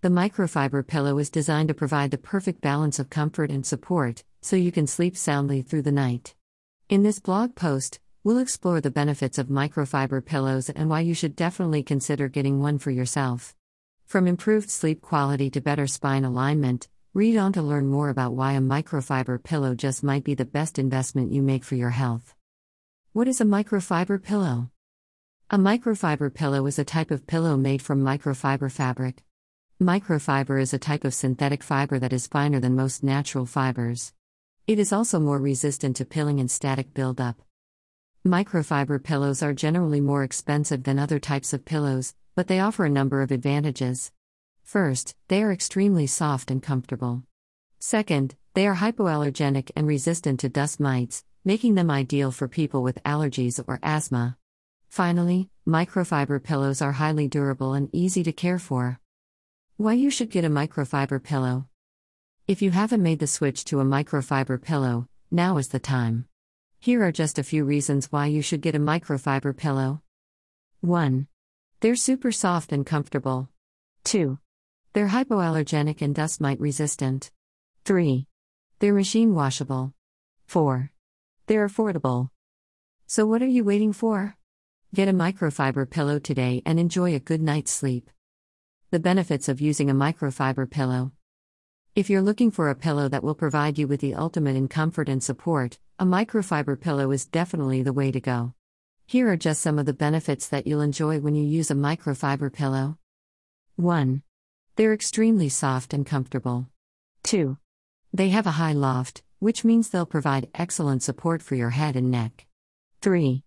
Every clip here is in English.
The microfiber pillow is designed to provide the perfect balance of comfort and support, so you can sleep soundly through the night. In this blog post, we'll explore the benefits of microfiber pillows and why you should definitely consider getting one for yourself. From improved sleep quality to better spine alignment, read on to learn more about why a microfiber pillow just might be the best investment you make for your health. What is a microfiber pillow? A microfiber pillow is a type of pillow made from microfiber fabric. Microfiber is a type of synthetic fiber that is finer than most natural fibers. It is also more resistant to pilling and static buildup. Microfiber pillows are generally more expensive than other types of pillows, but they offer a number of advantages. First, they are extremely soft and comfortable. Second, they are hypoallergenic and resistant to dust mites, making them ideal for people with allergies or asthma. Finally, microfiber pillows are highly durable and easy to care for. Why you should get a microfiber pillow? If you haven't made the switch to a microfiber pillow, now is the time. Here are just a few reasons why you should get a microfiber pillow. 1. They're super soft and comfortable. 2. They're hypoallergenic and dust mite resistant. 3. They're machine washable. 4. They're affordable. So what are you waiting for? Get a microfiber pillow today and enjoy a good night's sleep. The benefits of using a microfiber pillow. If you're looking for a pillow that will provide you with the ultimate in comfort and support, a microfiber pillow is definitely the way to go. Here are just some of the benefits that you'll enjoy when you use a microfiber pillow. 1. They're extremely soft and comfortable. 2. They have a high loft, which means they'll provide excellent support for your head and neck. 3.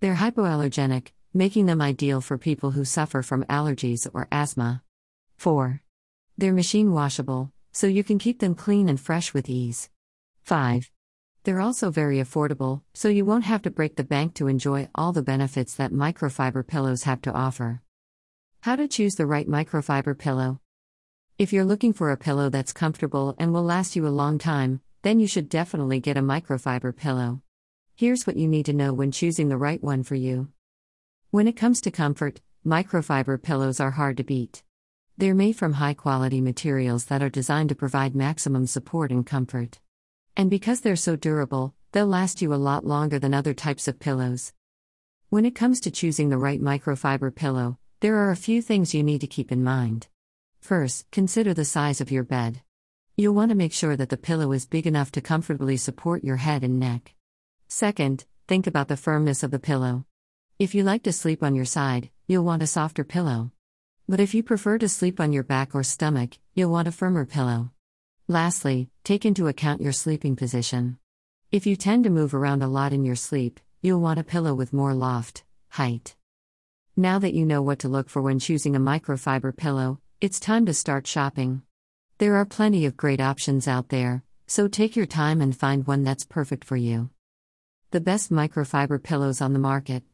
They're hypoallergenic, making them ideal for people who suffer from allergies or asthma. 4. They're machine washable, so you can keep them clean and fresh with ease. 5. They're also very affordable, so you won't have to break the bank to enjoy all the benefits that microfiber pillows have to offer. How to choose the right microfiber pillow? If you're looking for a pillow that's comfortable and will last you a long time, then you should definitely get a microfiber pillow. Here's what you need to know when choosing the right one for you. When it comes to comfort, microfiber pillows are hard to beat. They're made from high-quality materials that are designed to provide maximum support and comfort. And because they're so durable, they'll last you a lot longer than other types of pillows. When it comes to choosing the right microfiber pillow, there are a few things you need to keep in mind. First, consider the size of your bed. You'll want to make sure that the pillow is big enough to comfortably support your head and neck. Second, think about the firmness of the pillow. If you like to sleep on your side, you'll want a softer pillow. But if you prefer to sleep on your back or stomach, you'll want a firmer pillow. Lastly, take into account your sleeping position. If you tend to move around a lot in your sleep, you'll want a pillow with more loft, height. Now that you know what to look for when choosing a microfiber pillow, it's time to start shopping. There are plenty of great options out there, so take your time and find one that's perfect for you. The best microfiber pillows on the market.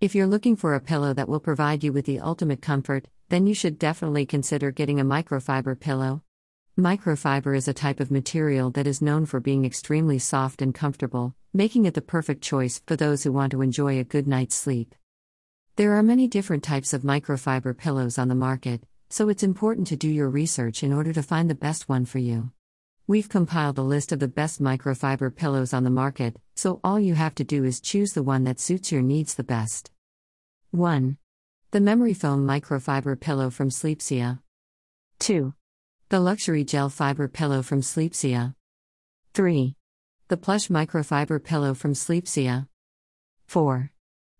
If you're looking for a pillow that will provide you with the ultimate comfort, then you should definitely consider getting a microfiber pillow. Microfiber is a type of material that is known for being extremely soft and comfortable, making it the perfect choice for those who want to enjoy a good night's sleep. There are many different types of microfiber pillows on the market, so it's important to do your research in order to find the best one for you. We've compiled a list of the best microfiber pillows on the market, so all you have to do is choose the one that suits your needs the best. 1. The memory foam microfiber pillow from Sleepsia. 2. The luxury gel fiber pillow from Sleepsia. 3. The plush microfiber pillow from Sleepsia. 4.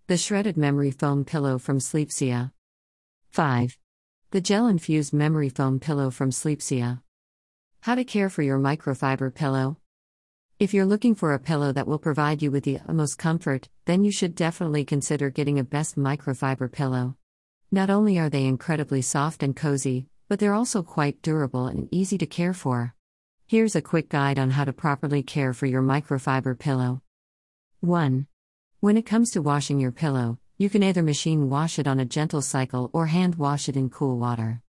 The shredded memory foam pillow from Sleepsia. 5. The gel-infused memory foam pillow from Sleepsia. How to care for your microfiber pillow. If you're looking for a pillow that will provide you with the utmost comfort, then you should definitely consider getting a best microfiber pillow. Not only are they incredibly soft and cozy, but they're also quite durable and easy to care for. Here's a quick guide on how to properly care for your microfiber pillow. 1. When it comes to washing your pillow, you can either machine wash it on a gentle cycle or hand wash it in cool water.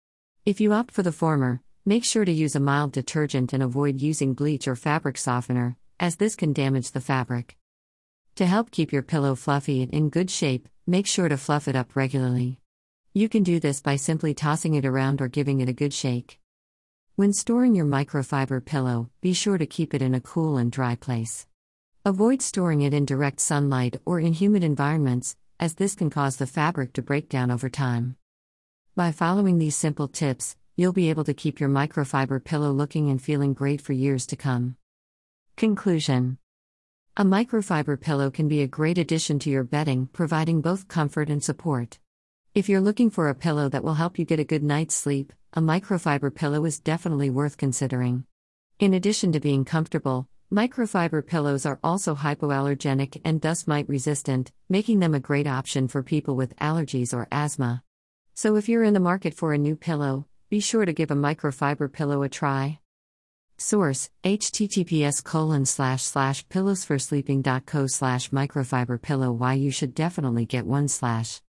If you opt for the former, make sure to use a mild detergent and avoid using bleach or fabric softener, as this can damage the fabric. To help keep your pillow fluffy and in good shape, make sure to fluff it up regularly. You can do this by simply tossing it around or giving it a good shake. When storing your microfiber pillow, be sure to keep it in a cool and dry place. Avoid storing it in direct sunlight or in humid environments, as this can cause the fabric to break down over time. By following these simple tips, you'll be able to keep your microfiber pillow looking and feeling great for years to come. Conclusion. A microfiber pillow can be a great addition to your bedding, providing both comfort and support. If you're looking for a pillow that will help you get a good night's sleep, a microfiber pillow is definitely worth considering. In addition to being comfortable, microfiber pillows are also hypoallergenic and thus mite resistant, making them a great option for people with allergies or asthma. So if you're in the market for a new pillow, be sure to give a microfiber pillow a try. Source: https://pillowsforsleeping.co/microfiber pillow. Why you should definitely get one.